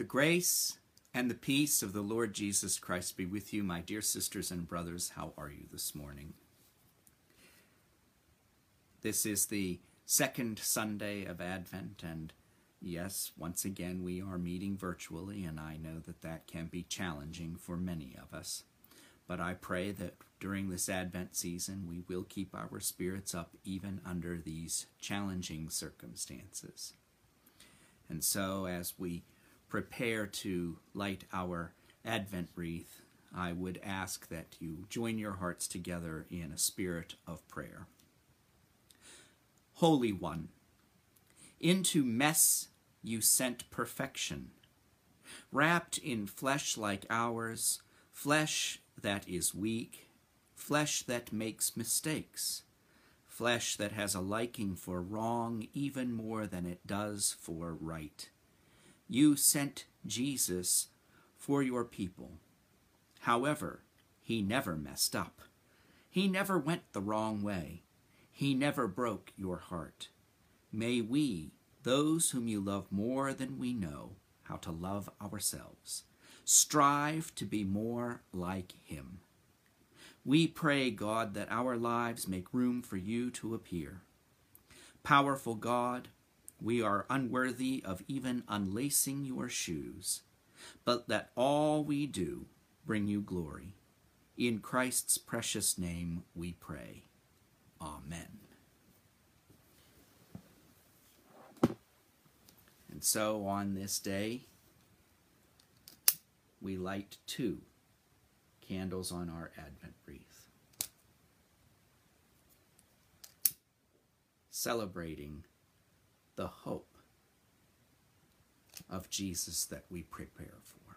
The grace and the peace of the Lord Jesus Christ be with you, my dear sisters and brothers. How are you this morning? This is the second Sunday of Advent, and yes, once again, we are meeting virtually, and I know that that can be challenging for many of us. But I pray that during this Advent season, we will keep our spirits up even under these challenging circumstances. And so, as we prepare to light our Advent wreath, I would ask that you join your hearts together in a spirit of prayer. Holy One, into mess you sent perfection, wrapped in flesh like ours, flesh that is weak, flesh that makes mistakes, flesh that has a liking for wrong even more than it does for right. You sent Jesus for your people. However, he never messed up. He never went the wrong way. He never broke your heart. May we, those whom you love more than we know how to love ourselves, strive to be more like him. We pray, God, that our lives make room for you to appear. Powerful God, we are unworthy of even unlacing your shoes, but let all we do bring you glory. In Christ's precious name we pray. Amen. And so on this day, we light two candles on our Advent wreath, celebrating the hope of Jesus that we prepare for.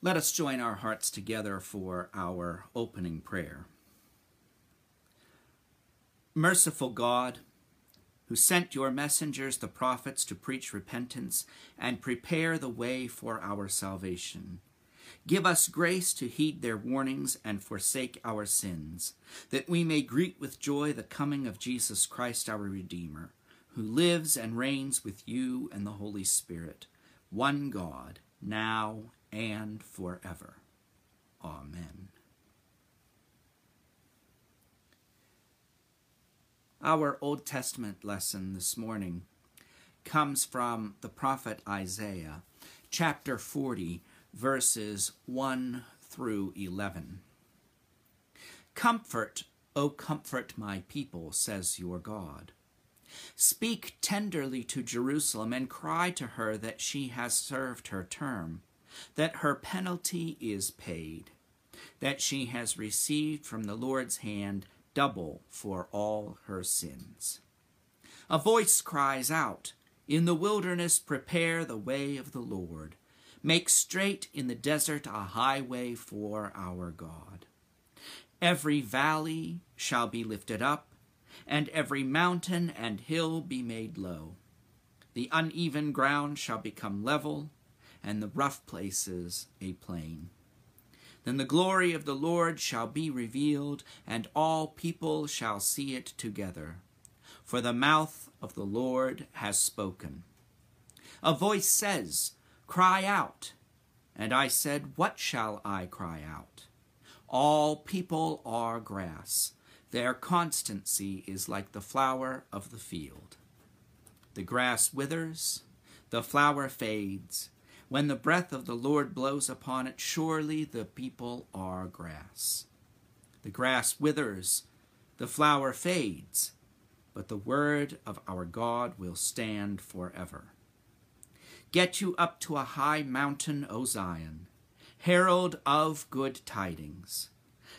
Let us join our hearts together for our opening prayer. Merciful God, who sent your messengers, the prophets, to preach repentance and prepare the way for our salvation, give us grace to heed their warnings and forsake our sins, that we may greet with joy the coming of Jesus Christ, our Redeemer, who lives and reigns with you and the Holy Spirit, one God, now and forever. Amen. Our Old Testament lesson this morning comes from the prophet Isaiah, chapter 40, verses 1 through 11. Comfort, O comfort my people, says your God. Speak tenderly to Jerusalem and cry to her that she has served her term, that her penalty is paid, that she has received from the Lord's hand double for all her sins. A voice cries out, in the wilderness prepare the way of the Lord, make straight in the desert a highway for our God. Every valley shall be lifted up, and every mountain and hill be made low. The uneven ground shall become level, and the rough places a plain. Then the glory of the Lord shall be revealed, and all people shall see it together. For the mouth of the Lord has spoken. A voice says, cry out. And I said, what shall I cry out? All people are grass. Their constancy is like the flower of the field. The grass withers, the flower fades. When the breath of the Lord blows upon it, surely the people are grass. The grass withers, the flower fades, but the word of our God will stand forever. Get you up to a high mountain, O Zion, herald of good tidings.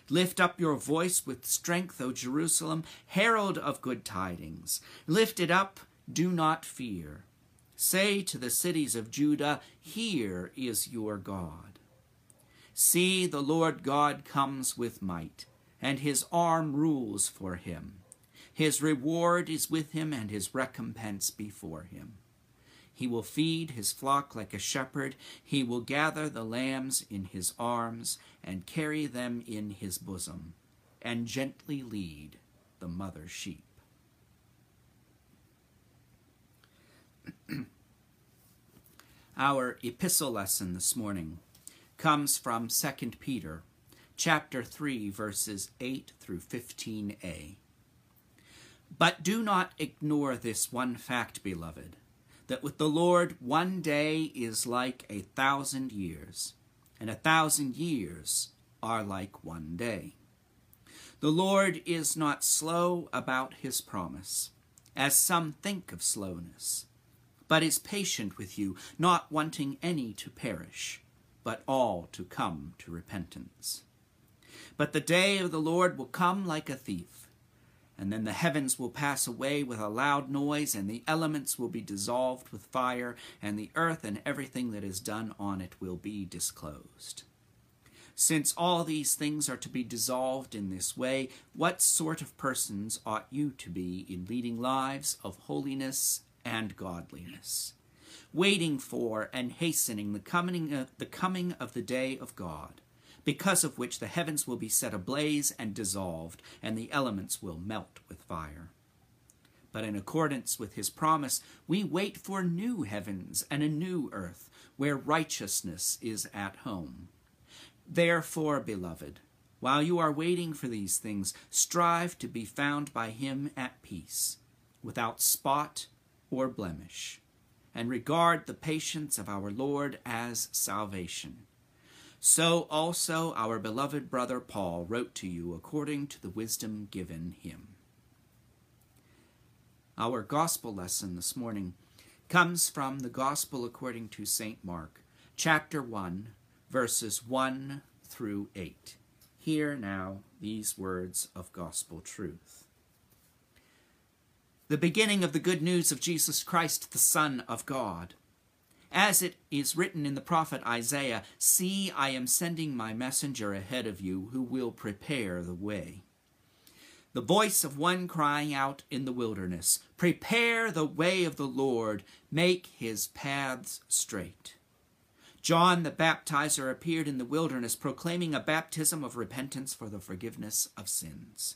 Lift up your voice with strength, O Jerusalem, herald of good tidings. Lift it up, do not fear. Say to the cities of Judah, here is your God. See, the Lord God comes with might, and his arm rules for him. His reward is with him, and his recompense before him. He will feed his flock like a shepherd. He will gather the lambs in his arms and carry them in his bosom, and gently lead the mother sheep. Our epistle lesson this morning comes from 2 Peter chapter 3, verses 8 through 15a. But do not ignore this one fact, beloved, that with the Lord 1 day is like 1,000 years, and 1,000 years are like 1 day. The Lord is not slow about his promise, as some think of slowness, but is patient with you, not wanting any to perish, but all to come to repentance. But the day of the Lord will come like a thief, and then the heavens will pass away with a loud noise, and the elements will be dissolved with fire, and the earth and everything that is done on it will be disclosed. Since all these things are to be dissolved in this way, what sort of persons ought you to be in leading lives of holiness and godliness, waiting for and hastening the coming of the day of God, because of which the heavens will be set ablaze and dissolved, and the elements will melt with fire. But in accordance with his promise, we wait for new heavens and a new earth, where righteousness is at home. Therefore, beloved, while you are waiting for these things, strive to be found by him at peace, without spot or blemish, and regard the patience of our Lord as salvation. So also our beloved brother Paul wrote to you according to the wisdom given him. Our gospel lesson this morning comes from the Gospel according to St. Mark, chapter 1, verses 1 through 8. Hear now these words of gospel truth. The beginning of the good news of Jesus Christ, the Son of God. As it is written in the prophet Isaiah, "See, I am sending my messenger ahead of you, who will prepare the way." The voice of one crying out in the wilderness, "Prepare the way of the Lord, make his paths straight." John the Baptizer appeared in the wilderness, proclaiming a baptism of repentance for the forgiveness of sins.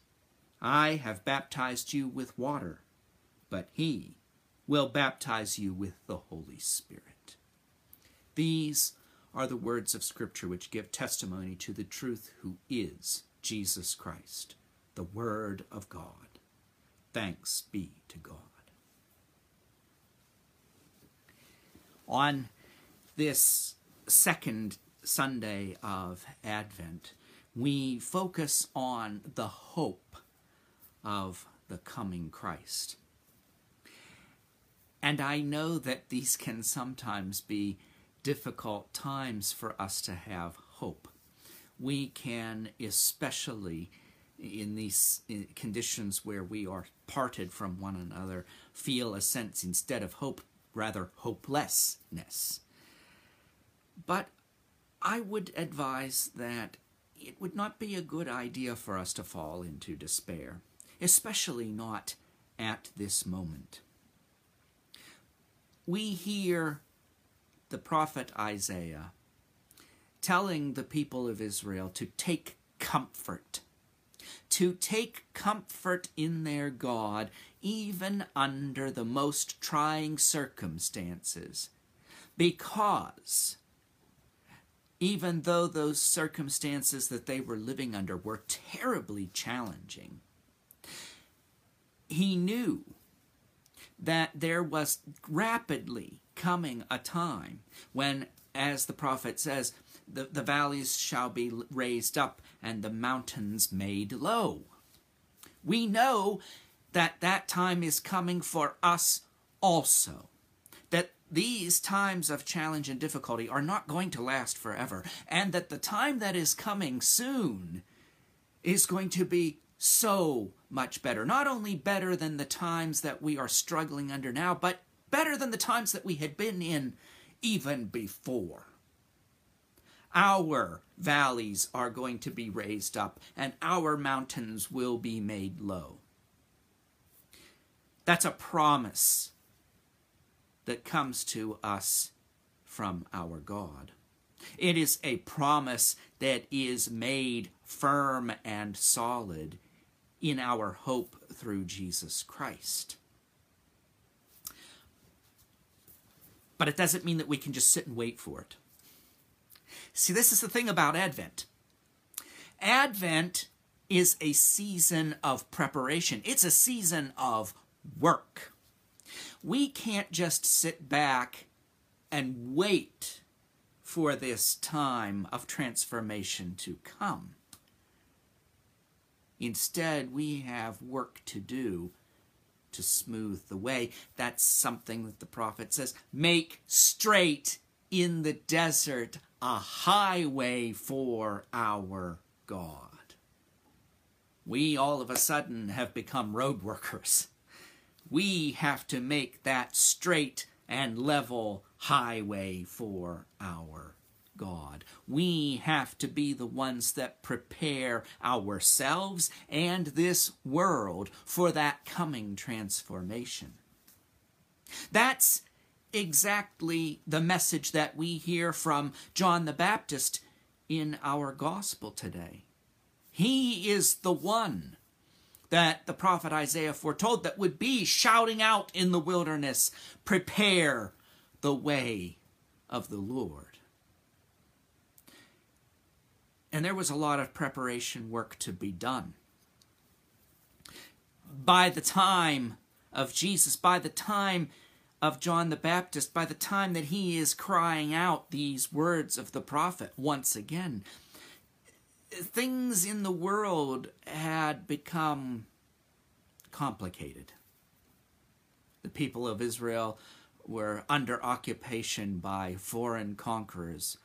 I have baptized you with water, but he will baptize you with the Holy Spirit." These are the words of Scripture which give testimony to the truth who is Jesus Christ, the Word of God. Thanks be to God. On this second Sunday of Advent, we focus on the hope of the coming Christ. And I know that these can sometimes be difficult times for us to have hope. We can, especially in these conditions where we are parted from one another, feel a sense, instead of hope, rather hopelessness. But I would advise that it would not be a good idea for us to fall into despair, especially not at this moment. We hear the prophet Isaiah telling the people of Israel to take comfort in their God, even under the most trying circumstances, because even though those circumstances that they were living under were terribly challenging, he knew that there was rapidly coming a time when, as the prophet says, the valleys shall be raised up and the mountains made low. We know that that time is coming for us also, that these times of challenge and difficulty are not going to last forever, and that the time that is coming soon is going to be so much better. Not only better than the times that we are struggling under now, but better than the times that we had been in even before. Our valleys are going to be raised up, and our mountains will be made low. That's a promise that comes to us from our God. It is a promise that is made firm and solid in our hope through Jesus Christ. But it doesn't mean that we can just sit and wait for it. See, this is the thing about Advent. Advent is a season of preparation. It's a season of work. We can't just sit back and wait for this time of transformation to come. Instead, we have work to do to smooth the way. That's something that the prophet says, make straight in the desert a highway for our God. We all of a sudden have become road workers. We have to make that straight and level highway for our God. We have to be the ones that prepare ourselves and this world for that coming transformation. That's exactly the message that we hear from John the Baptist in our gospel today. He is the one that the prophet Isaiah foretold that would be shouting out in the wilderness, prepare the way of the Lord. And there was a lot of preparation work to be done. By the time of Jesus, by the time of John the Baptist, by the time that he is crying out these words of the prophet once again, things in the world had become complicated. The people of Israel were under occupation by foreign conquerors.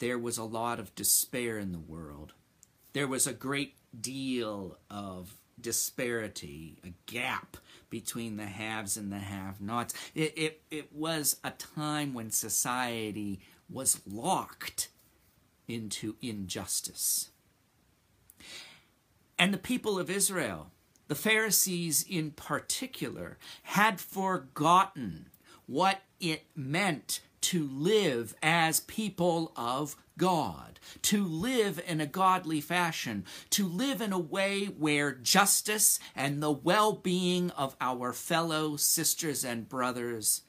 There was a lot of despair in the world. There was a great deal of disparity, a gap between the haves and the have-nots. It was a time when society was locked into injustice. And the people of Israel, the Pharisees in particular, had forgotten what it meant to live as people of God, to live in a godly fashion, to live in a way where justice and the well-being of our fellow sisters and brothers,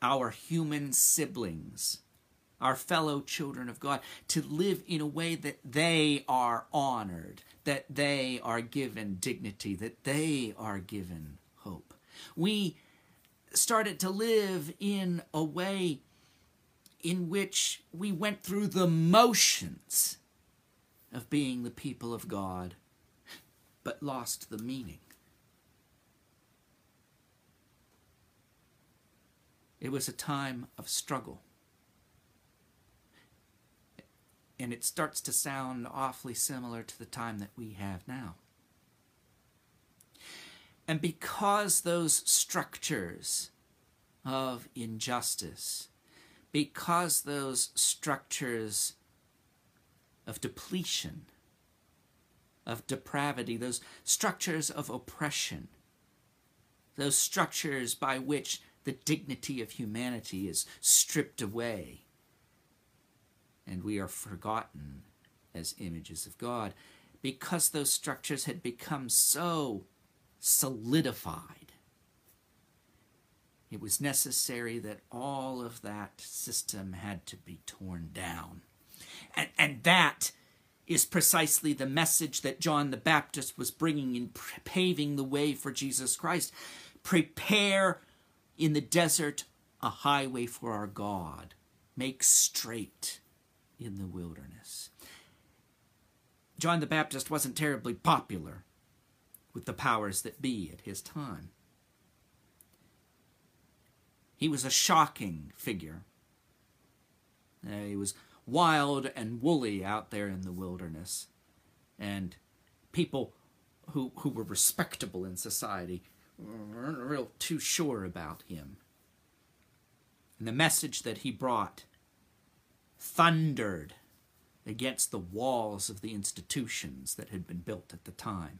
our human siblings, our fellow children of God, to live in a way that they are honored, that they are given dignity, that they are given hope. We started to live in a way in which we went through the motions of being the people of God, but lost the meaning. It was a time of struggle. And it starts to sound awfully similar to the time that we have now. And because those structures of injustice, because those structures of depletion, of depravity, those structures of oppression, those structures by which the dignity of humanity is stripped away, and we are forgotten as images of God, because those structures had become so solidified, it was necessary that all of that system had to be torn down. And that is precisely the message that John the Baptist was bringing in paving the way for Jesus Christ. Prepare in the desert a highway for our God. Make straight in the wilderness. John the Baptist wasn't terribly popular with the powers that be at his time. He was a shocking figure. He was wild and woolly out there in the wilderness. And people who were respectable in society weren't real too sure about him. And the message that he brought thundered against the walls of the institutions that had been built at the time.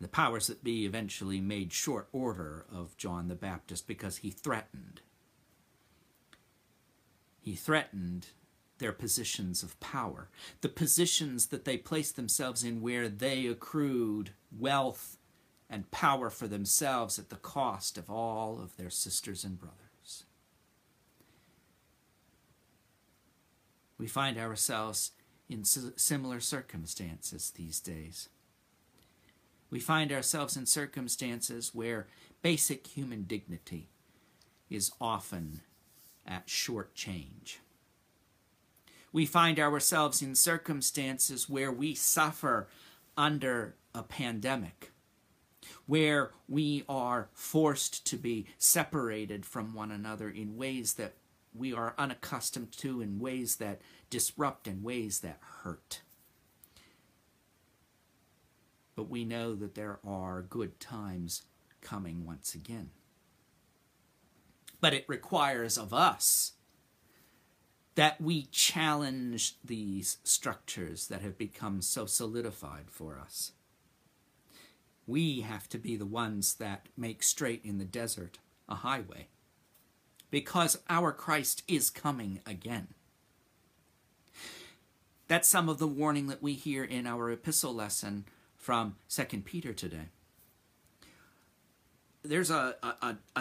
The powers that be eventually made short order of John the Baptist because he threatened. He threatened their positions of power, the positions that they placed themselves in where they accrued wealth and power for themselves at the cost of all of their sisters and brothers. We find ourselves in similar circumstances these days. We find ourselves in circumstances where basic human dignity is often at short change. We find ourselves in circumstances where we suffer under a pandemic, where we are forced to be separated from one another in ways that we are unaccustomed to, in ways that disrupt, in ways that hurt. But we know that there are good times coming once again. But it requires of us that we challenge these structures that have become so solidified for us. We have to be the ones that make straight in the desert a highway, because our Christ is coming again. That's some of the warning that we hear in our epistle lesson from 2 Peter today. There's a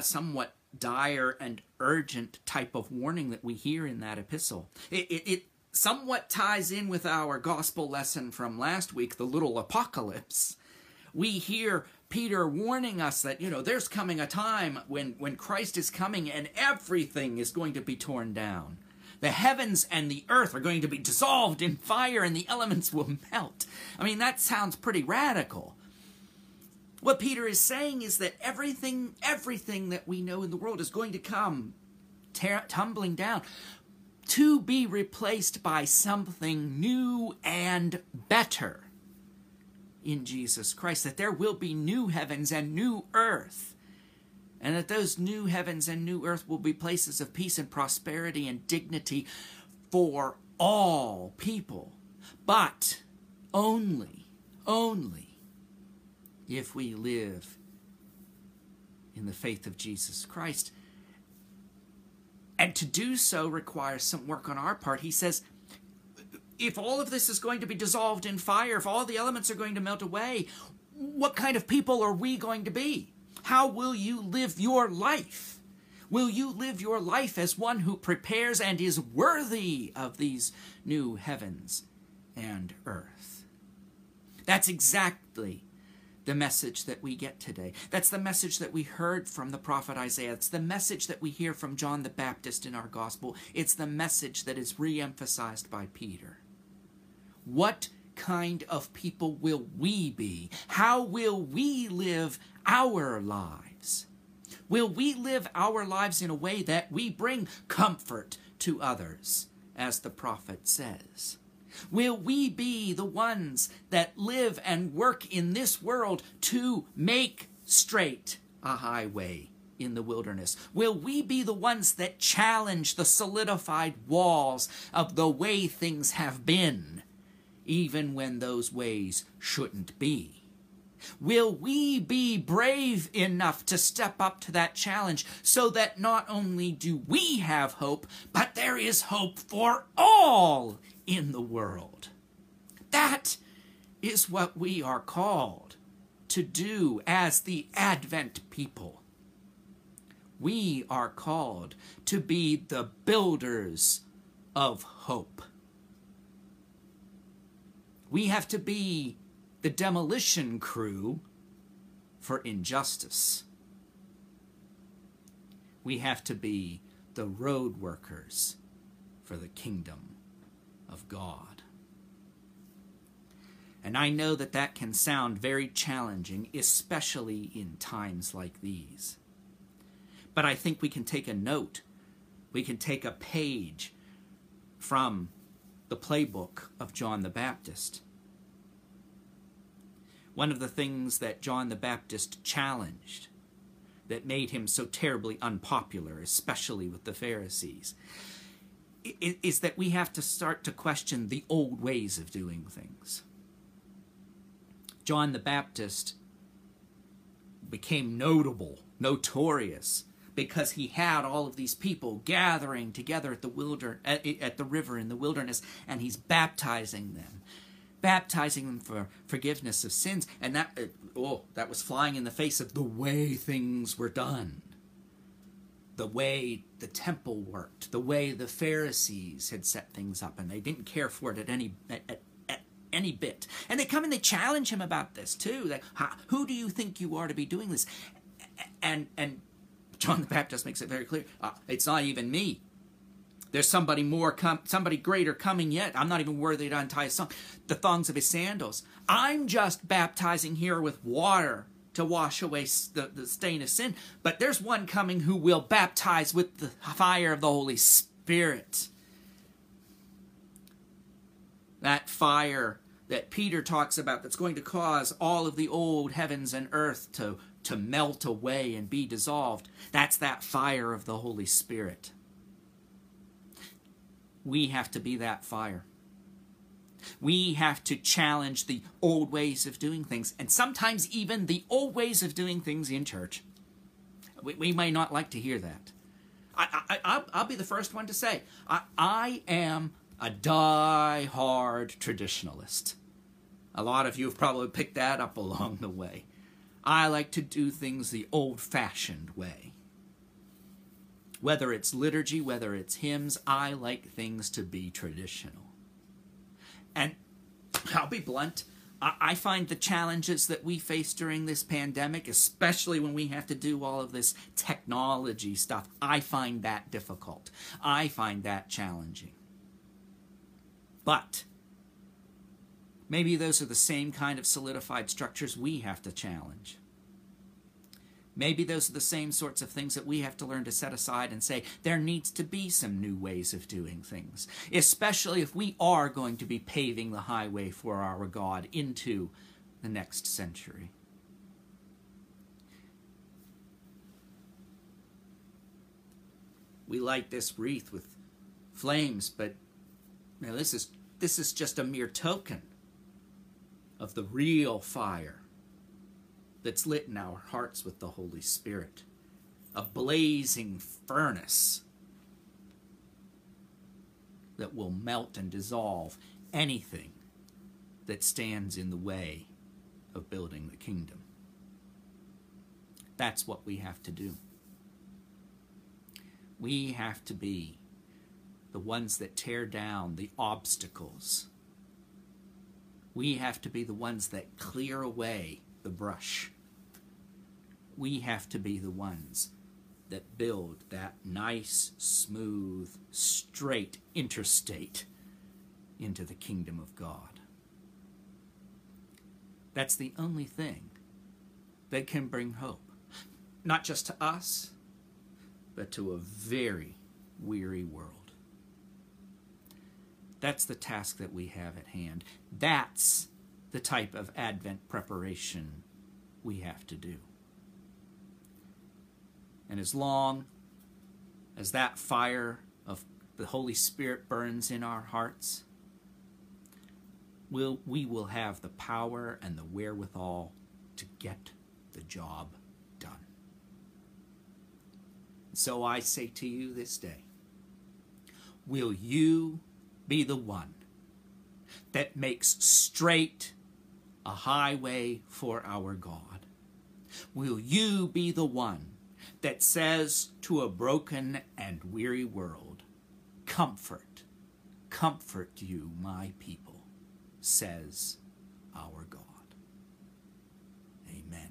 somewhat dire and urgent type of warning that we hear in that epistle. It somewhat ties in with our gospel lesson from last week, the little apocalypse. We hear Peter warning us that, there's coming a time when Christ is coming and everything is going to be torn down. The heavens and the earth are going to be dissolved in fire and the elements will melt. I mean, that sounds pretty radical. What Peter is saying is that everything that we know in the world is going to come tumbling down to be replaced by something new and better in Jesus Christ, that there will be new heavens and new earth, and that those new heavens and new earth will be places of peace and prosperity and dignity for all people, but only if we live in the faith of Jesus Christ. And to do so requires some work on our part. He says, if all of this is going to be dissolved in fire, if all the elements are going to melt away, what kind of people are we going to be? How will you live your life? Will you live your life as one who prepares and is worthy of these new heavens and earth? That's exactly the message that we get today. That's the message that we heard from the prophet Isaiah. It's the message that we hear from John the Baptist in our gospel. It's the message that is re-emphasized by Peter. What kind of people will we be? How will we live our lives? Will we live our lives in a way that we bring comfort to others, as the prophet says? Will we be the ones that live and work in this world to make straight a highway in the wilderness? Will we be the ones that challenge the solidified walls of the way things have been, even when those ways shouldn't be? Will we be brave enough to step up to that challenge so that not only do we have hope, but there is hope for all in the world? That is what we are called to do as the Advent people. We are called to be the builders of hope. We have to be the demolition crew for injustice. We have to be the road workers for the kingdom of God. And I know that that can sound very challenging, especially in times like these. But I think we can take a note. We can take a page from the playbook of John the Baptist. One of the things that John the Baptist challenged that made him so terribly unpopular, especially with the Pharisees, is that we have to start to question the old ways of doing things. John the Baptist became notorious, because he had all of these people gathering together at the river in the wilderness, and he's baptizing them for forgiveness of sins. And that was flying in the face of the way things were done, the way the temple worked, the way the Pharisees had set things up, and they didn't care for it at any bit. And they come and they challenge him about this too. Like, who do you think you are to be doing this? And John the Baptist makes it very clear, it's not even me. There's somebody greater coming yet. I'm not even worthy to untie the thongs of his sandals. I'm just baptizing here with water to wash away the stain of sin. But there's one coming who will baptize with the fire of the Holy Spirit. That fire that Peter talks about that's going to cause all of the old heavens and earth to melt away and be dissolved. That's that fire of the Holy Spirit. We have to be that fire. We have to challenge the old ways of doing things, and sometimes even the old ways of doing things in church. We may not like to hear that. I'll be the first one to say, I am a die-hard traditionalist. A lot of you have probably picked that up along the way. I like to do things the old-fashioned way. Whether it's liturgy, whether it's hymns, I like things to be traditional. And I'll be blunt, I find the challenges that we face during this pandemic, especially when we have to do all of this technology stuff, I find that difficult. I find that challenging. But maybe those are the same kind of solidified structures we have to challenge. Maybe those are the same sorts of things that we have to learn to set aside and say, there needs to be some new ways of doing things, especially if we are going to be paving the highway for our God into the next century. We light this wreath with flames, but now this is just a mere token of the real fire that's lit in our hearts with the Holy Spirit. A blazing furnace that will melt and dissolve anything that stands in the way of building the kingdom. That's what we have to do. We have to be the ones that tear down the obstacles. We have to be the ones that clear away the brush. We have to be the ones that build that nice, smooth, straight interstate into the kingdom of God. That's the only thing that can bring hope, not just to us, but to a very weary world. That's the task that we have at hand. That's the type of Advent preparation we have to do. And as long as that fire of the Holy Spirit burns in our hearts, we will have the power and the wherewithal to get the job done. So I say to you this day, will you be the one that makes straight a highway for our God? Will you be the one that says to a broken and weary world, comfort, comfort you, my people, says our God. Amen.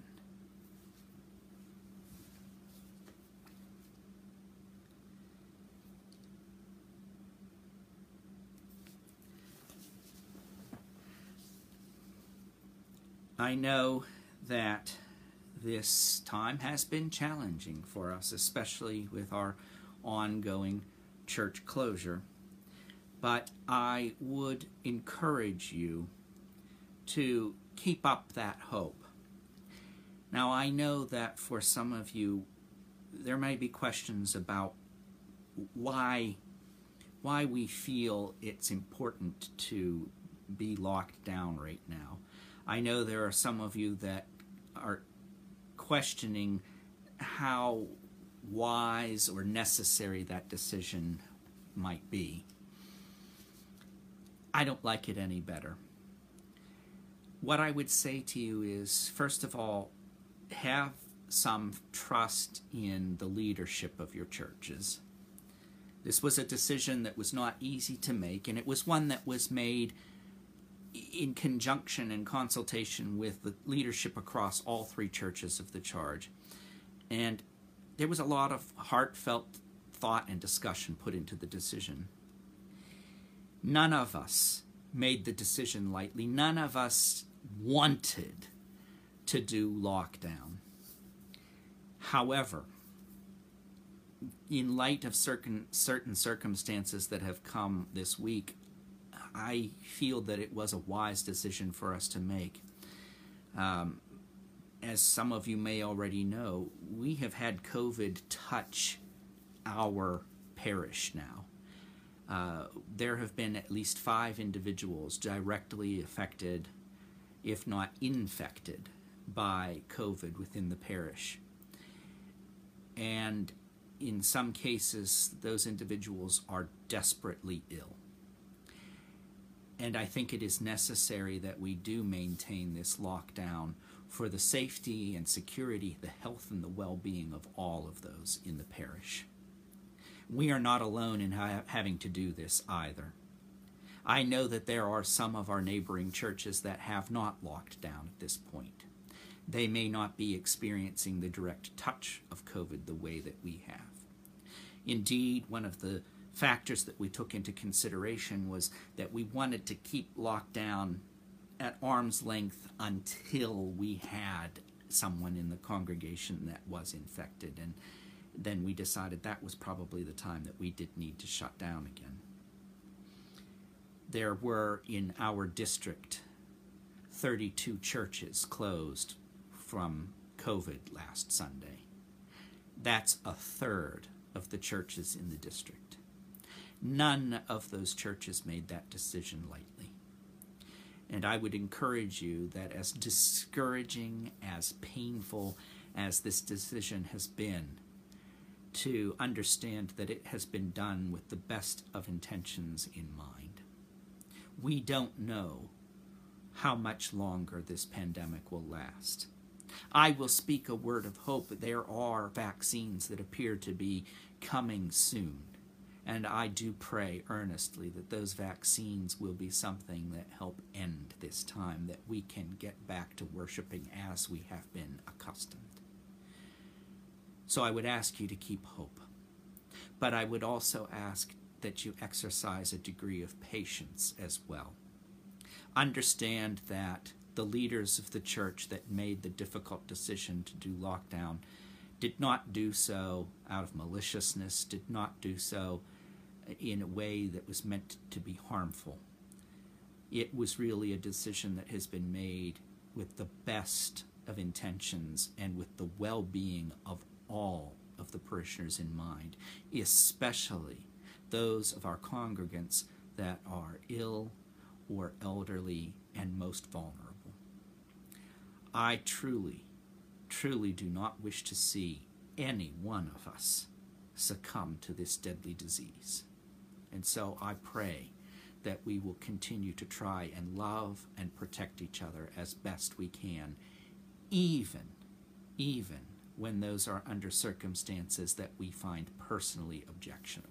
I know that this time has been challenging for us, especially with our ongoing church closure. But I would encourage you to keep up that hope. Now, I know that for some of you, there may be questions about why we feel it's important to be locked down right now. I know there are some of you that are questioning how wise or necessary that decision might be. I don't like it any better. What I would say to you is, first of all, have some trust in the leadership of your churches. This was a decision that was not easy to make, and it was one that was made in conjunction and consultation with the leadership across all three churches of the charge. And there was a lot of heartfelt thought and discussion put into the decision. None of us made the decision lightly. None of us wanted to do lockdown. However, in light of certain circumstances that have come this week, I feel that it was a wise decision for us to make. As some of you may already know, we have had COVID touch our parish now. There have been at least 5 individuals directly affected, if not infected, by COVID within the parish. And in some cases, those individuals are desperately ill. And I think it is necessary that we do maintain this lockdown for the safety and security, the health and the well-being of all of those in the parish. We are not alone in having to do this either. I know that there are some of our neighboring churches that have not locked down at this point. They may not be experiencing the direct touch of COVID the way that we have. Indeed, one of the factors that we took into consideration was that we wanted to keep lockdown at arm's length until we had someone in the congregation that was infected, and then we decided that was probably the time that we did need to shut down again. There were, in our district, 32 churches closed from COVID last Sunday. That's a third of the churches in the district. None of those churches made that decision lightly. And I would encourage you that, as discouraging, as painful as this decision has been, to understand that it has been done with the best of intentions in mind. We don't know how much longer this pandemic will last. I will speak a word of hope. There are vaccines that appear to be coming soon, and I do pray earnestly that those vaccines will be something that help end this time, that we can get back to worshiping as we have been accustomed. So I would ask you to keep hope, but I would also ask that you exercise a degree of patience as well. Understand that the leaders of the church that made the difficult decision to do lockdown did not do so out of maliciousness, did not do so in a way that was meant to be harmful. It was really a decision that has been made with the best of intentions and with the well-being of all of the parishioners in mind, especially those of our congregants that are ill or elderly and most vulnerable. I truly, truly do not wish to see any one of us succumb to this deadly disease. And so I pray that we will continue to try and love and protect each other as best we can, even when those are under circumstances that we find personally objectionable.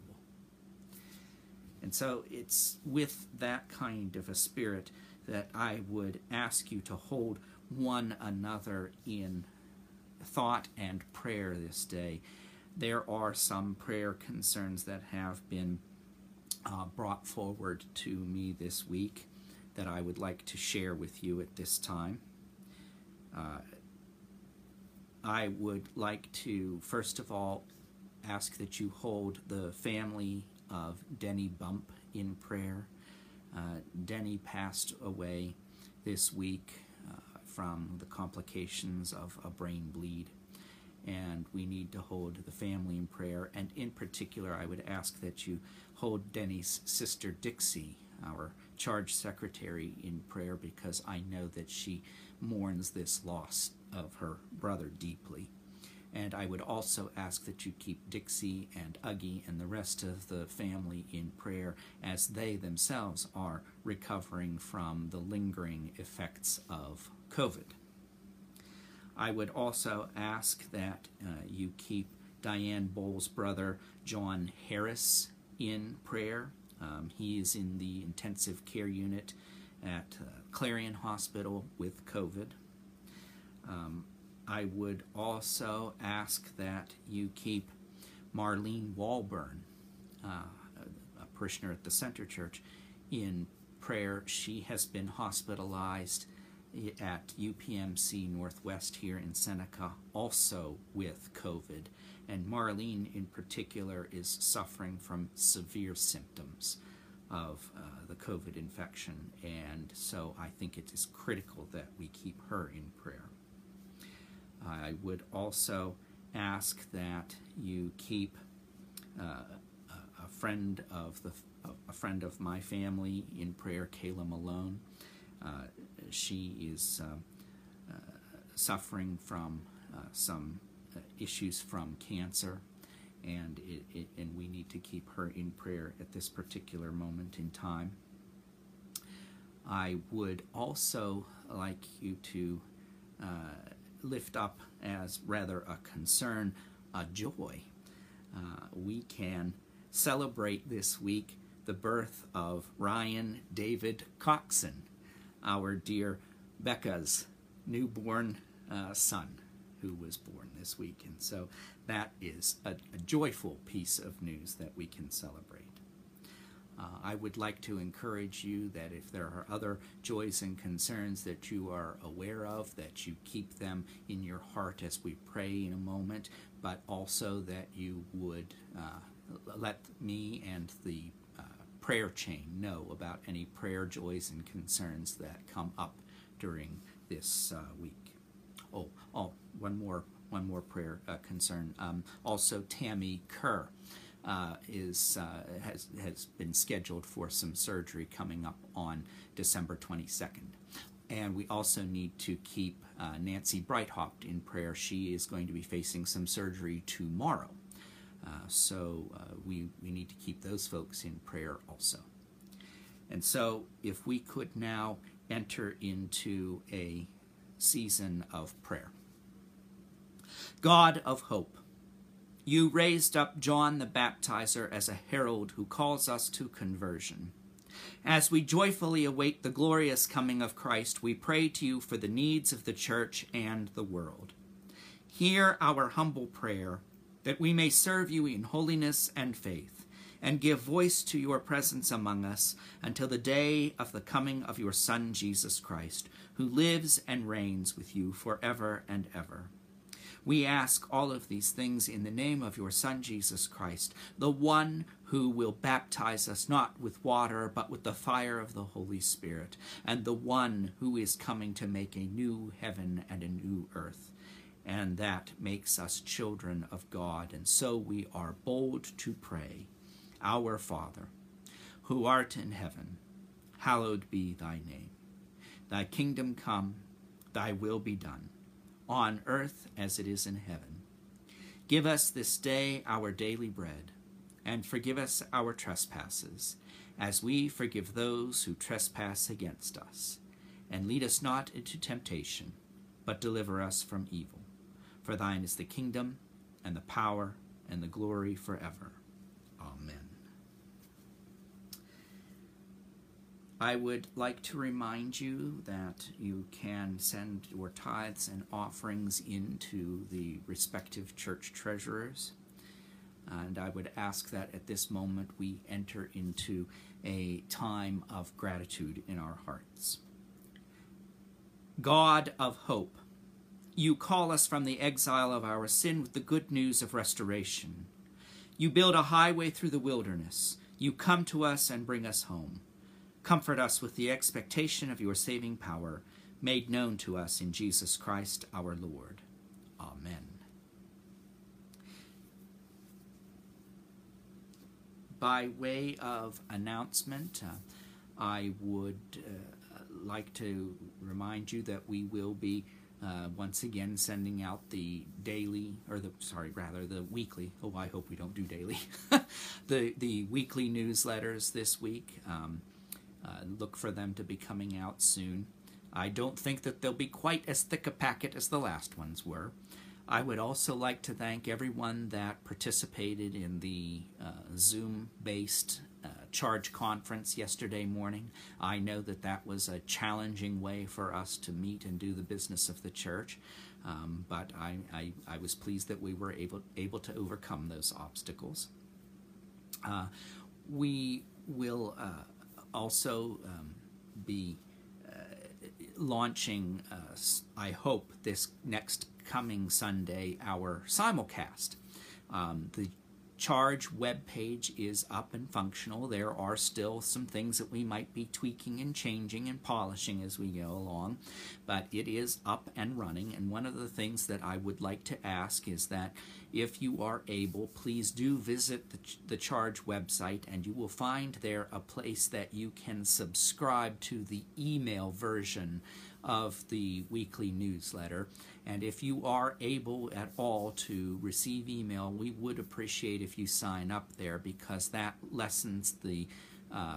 And so it's with that kind of a spirit that I would ask you to hold one another in thought and prayer this day. There are some prayer concerns that have been brought forward to me this week that I would like to share with you at this time. I would like to, first of all, ask that you hold the family of Denny Bump in prayer. Denny passed away this week from the complications of a brain bleed, and we need to hold the family in prayer. And in particular, I would ask that you hold Denny's sister Dixie, our charge secretary, in prayer, because I know that she mourns this loss of her brother deeply. And I would also ask that you keep Dixie and Uggie and the rest of the family in prayer, as they themselves are recovering from the lingering effects of COVID. I would also ask that you keep Diane Bowles' brother, John Harris, in prayer. He is in the intensive care unit at Clarion Hospital with COVID. I would also ask that you keep Marlene Walburn, a parishioner at the Center Church, in prayer. She has been hospitalized at UPMC Northwest here in Seneca, also with COVID. And Marlene, in particular, is suffering from severe symptoms of the COVID infection. And so I think it is critical that we keep her in prayer. I would also ask that you keep a friend of my family in prayer, Kayla Malone. She is suffering from some issues from cancer, and and we need to keep her in prayer at this particular moment in time. I would also like you to lift up, as rather a concern, a joy. We can celebrate this week the birth of Ryan David Coxon, our dear Becca's newborn son, who was born this week. And so that is a joyful piece of news that we can celebrate. I would like to encourage you that if there are other joys and concerns that you are aware of, that you keep them in your heart as we pray in a moment, but also that you would let me and the prayer chain know about any prayer joys and concerns that come up during this week. Oh, one more prayer concern. Also, Tammy Kerr has been scheduled for some surgery coming up on December 22nd. And we also need to keep Nancy Breithaupt in prayer. She is going to be facing some surgery tomorrow. So we need to keep those folks in prayer also. And so if we could now enter into a season of prayer. God of hope, you raised up John the Baptizer as a herald who calls us to conversion. As we joyfully await the glorious coming of Christ, we pray to you for the needs of the church and the world. Hear our humble prayer, that we may serve you in holiness and faith, and give voice to your presence among us until the day of the coming of your Son, Jesus Christ, who lives and reigns with you forever and ever. We ask all of these things in the name of your Son, Jesus Christ, the one who will baptize us not with water, but with the fire of the Holy Spirit, and the one who is coming to make a new heaven and a new earth. And that makes us children of God, and so we are bold to pray. Our Father, who art in heaven, hallowed be thy name. Thy kingdom come, thy will be done, on earth as it is in heaven. Give us this day our daily bread, and forgive us our trespasses, as we forgive those who trespass against us. And lead us not into temptation, but deliver us from evil. For thine is the kingdom, and the power, and the glory forever. Amen. I would like to remind you that you can send your tithes and offerings into the respective church treasurers. And I would ask that at this moment we enter into a time of gratitude in our hearts. God of hope, You call us from the exile of our sin with the good news of restoration. You build a highway through the wilderness. You come to us and bring us home. Comfort us with the expectation of your saving power, made known to us in Jesus Christ our Lord. Amen. By way of announcement, I would like to remind you that we will be once again sending out the weekly, oh, I hope we don't do daily, the weekly newsletters this week. Look for them to be coming out soon. I don't think that they'll be quite as thick a packet as the last ones were. I would also like to thank everyone that participated in the Zoom-based charge conference yesterday morning. I know that that was a challenging way for us to meet and do the business of the church, but I was pleased that we were able to overcome those obstacles. We will also be launching, I hope, this next coming Sunday, our simulcast. The Charge webpage is up and functional. There are still some things that we might be tweaking and changing and polishing as we go along, but it is up and running. And one of the things that I would like to ask is that if you are able, please do visit the Charge website, and you will find there a place that you can subscribe to the email version of the weekly newsletter. And if you are able at all to receive email, we would appreciate if you sign up there, because that lessens the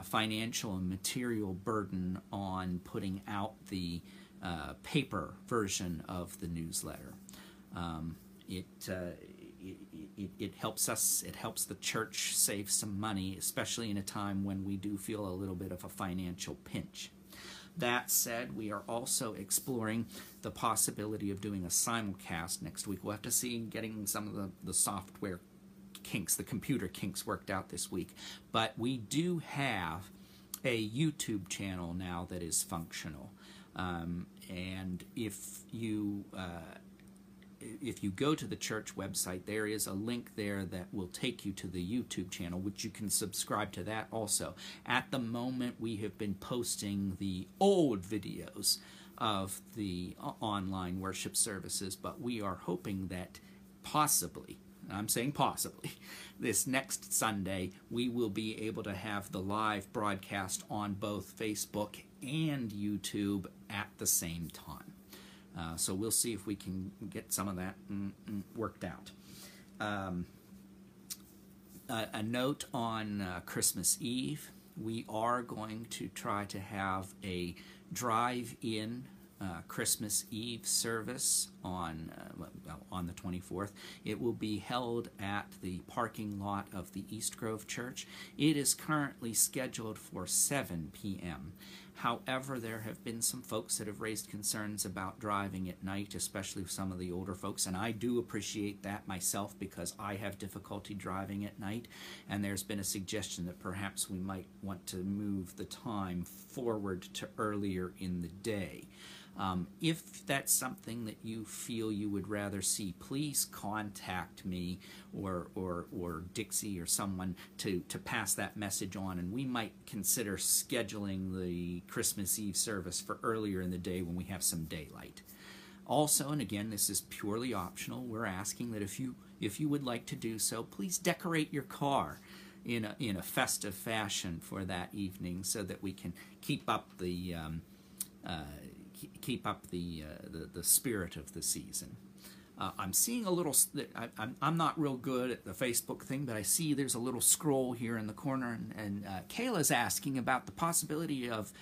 financial and material burden on putting out the paper version of the newsletter. It helps us, it helps the church save some money, especially in a time when we do feel a little bit of a financial pinch. That said, we are also exploring the possibility of doing a simulcast next week. We'll have to see getting some of the software kinks, the computer kinks worked out this week. But we do have a YouTube channel now that is functional. And if you go to the church website, there is a link there that will take you to the YouTube channel, which you can subscribe to that also. At the moment, we have been posting the old videos of the online worship services, but we are hoping that possibly, I'm saying possibly, this next Sunday, we will be able to have the live broadcast on both Facebook and YouTube at the same time. So we'll see if we can get some of that worked out. A note on Christmas Eve, we are going to try to have a drive-in Christmas Eve service on the 24th. It will be held at the parking lot of the East Grove Church. It is currently scheduled for 7 p.m. However, there have been some folks that have raised concerns about driving at night, especially some of the older folks, and I do appreciate that myself, because I have difficulty driving at night, and there's been a suggestion that perhaps we might want to move the time forward to earlier in the day. If that's something that you feel you would rather see, please contact me or Dixie or someone to pass that message on, and we might consider scheduling the Christmas Eve service for earlier in the day when we have some daylight. Also, and again, this is purely optional, we're asking that if you would like to do so, please decorate your car in a festive fashion for that evening, so that we can keep up the spirit of the season. I'm seeing a little, I'm not real good at the Facebook thing, but I see there's a little scroll here in the corner, and Kayla's asking about the possibility of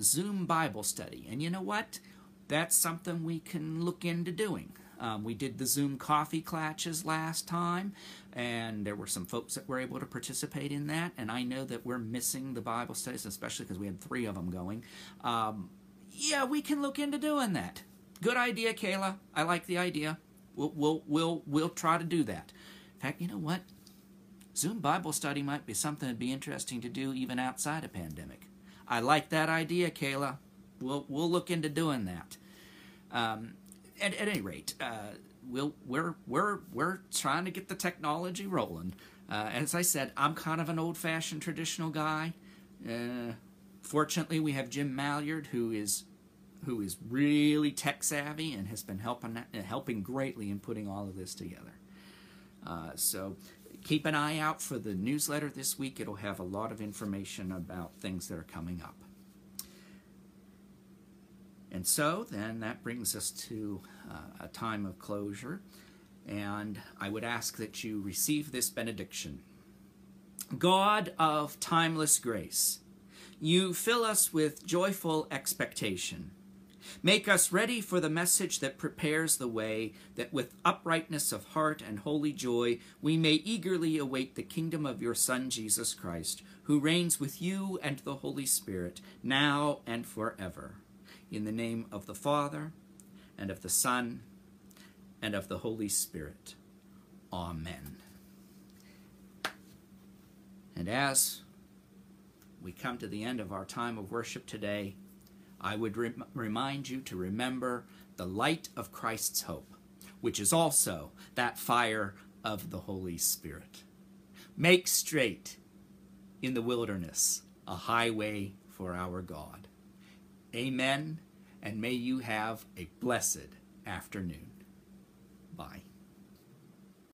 Zoom Bible study. And you know what? That's something we can look into doing. We did the Zoom coffee clatches last time, and there were some folks that were able to participate in that, and I know that we're missing the Bible studies, especially because we had 3 of them going. Yeah, we can look into doing that. Good idea, Kayla. I like the idea. We'll try to do that. In fact, you know what? Zoom Bible study might be something that'd be interesting to do even outside a pandemic. I like that idea, Kayla. We'll look into doing that. at any rate, we're trying to get the technology rolling. As I said, I'm kind of an old-fashioned traditional guy. Fortunately, we have Jim Malliard, who is really tech savvy and has been helping greatly in putting all of this together. So keep an eye out for the newsletter this week. It'll have a lot of information about things that are coming up. And so then that brings us to a time of closure. And I would ask that you receive this benediction. God of timeless grace, you fill us with joyful expectation. Make us ready for the message that prepares the way, that with uprightness of heart and holy joy we may eagerly await the kingdom of your Son, Jesus Christ, who reigns with you and the Holy Spirit, now and forever. In the name of the Father, and of the Son, and of the Holy Spirit. Amen. And as we come to the end of our time of worship today, I would remind you to remember the light of Christ's hope, which is also that fire of the Holy Spirit. Make straight in the wilderness a highway for our God. Amen, and may you have a blessed afternoon. Bye.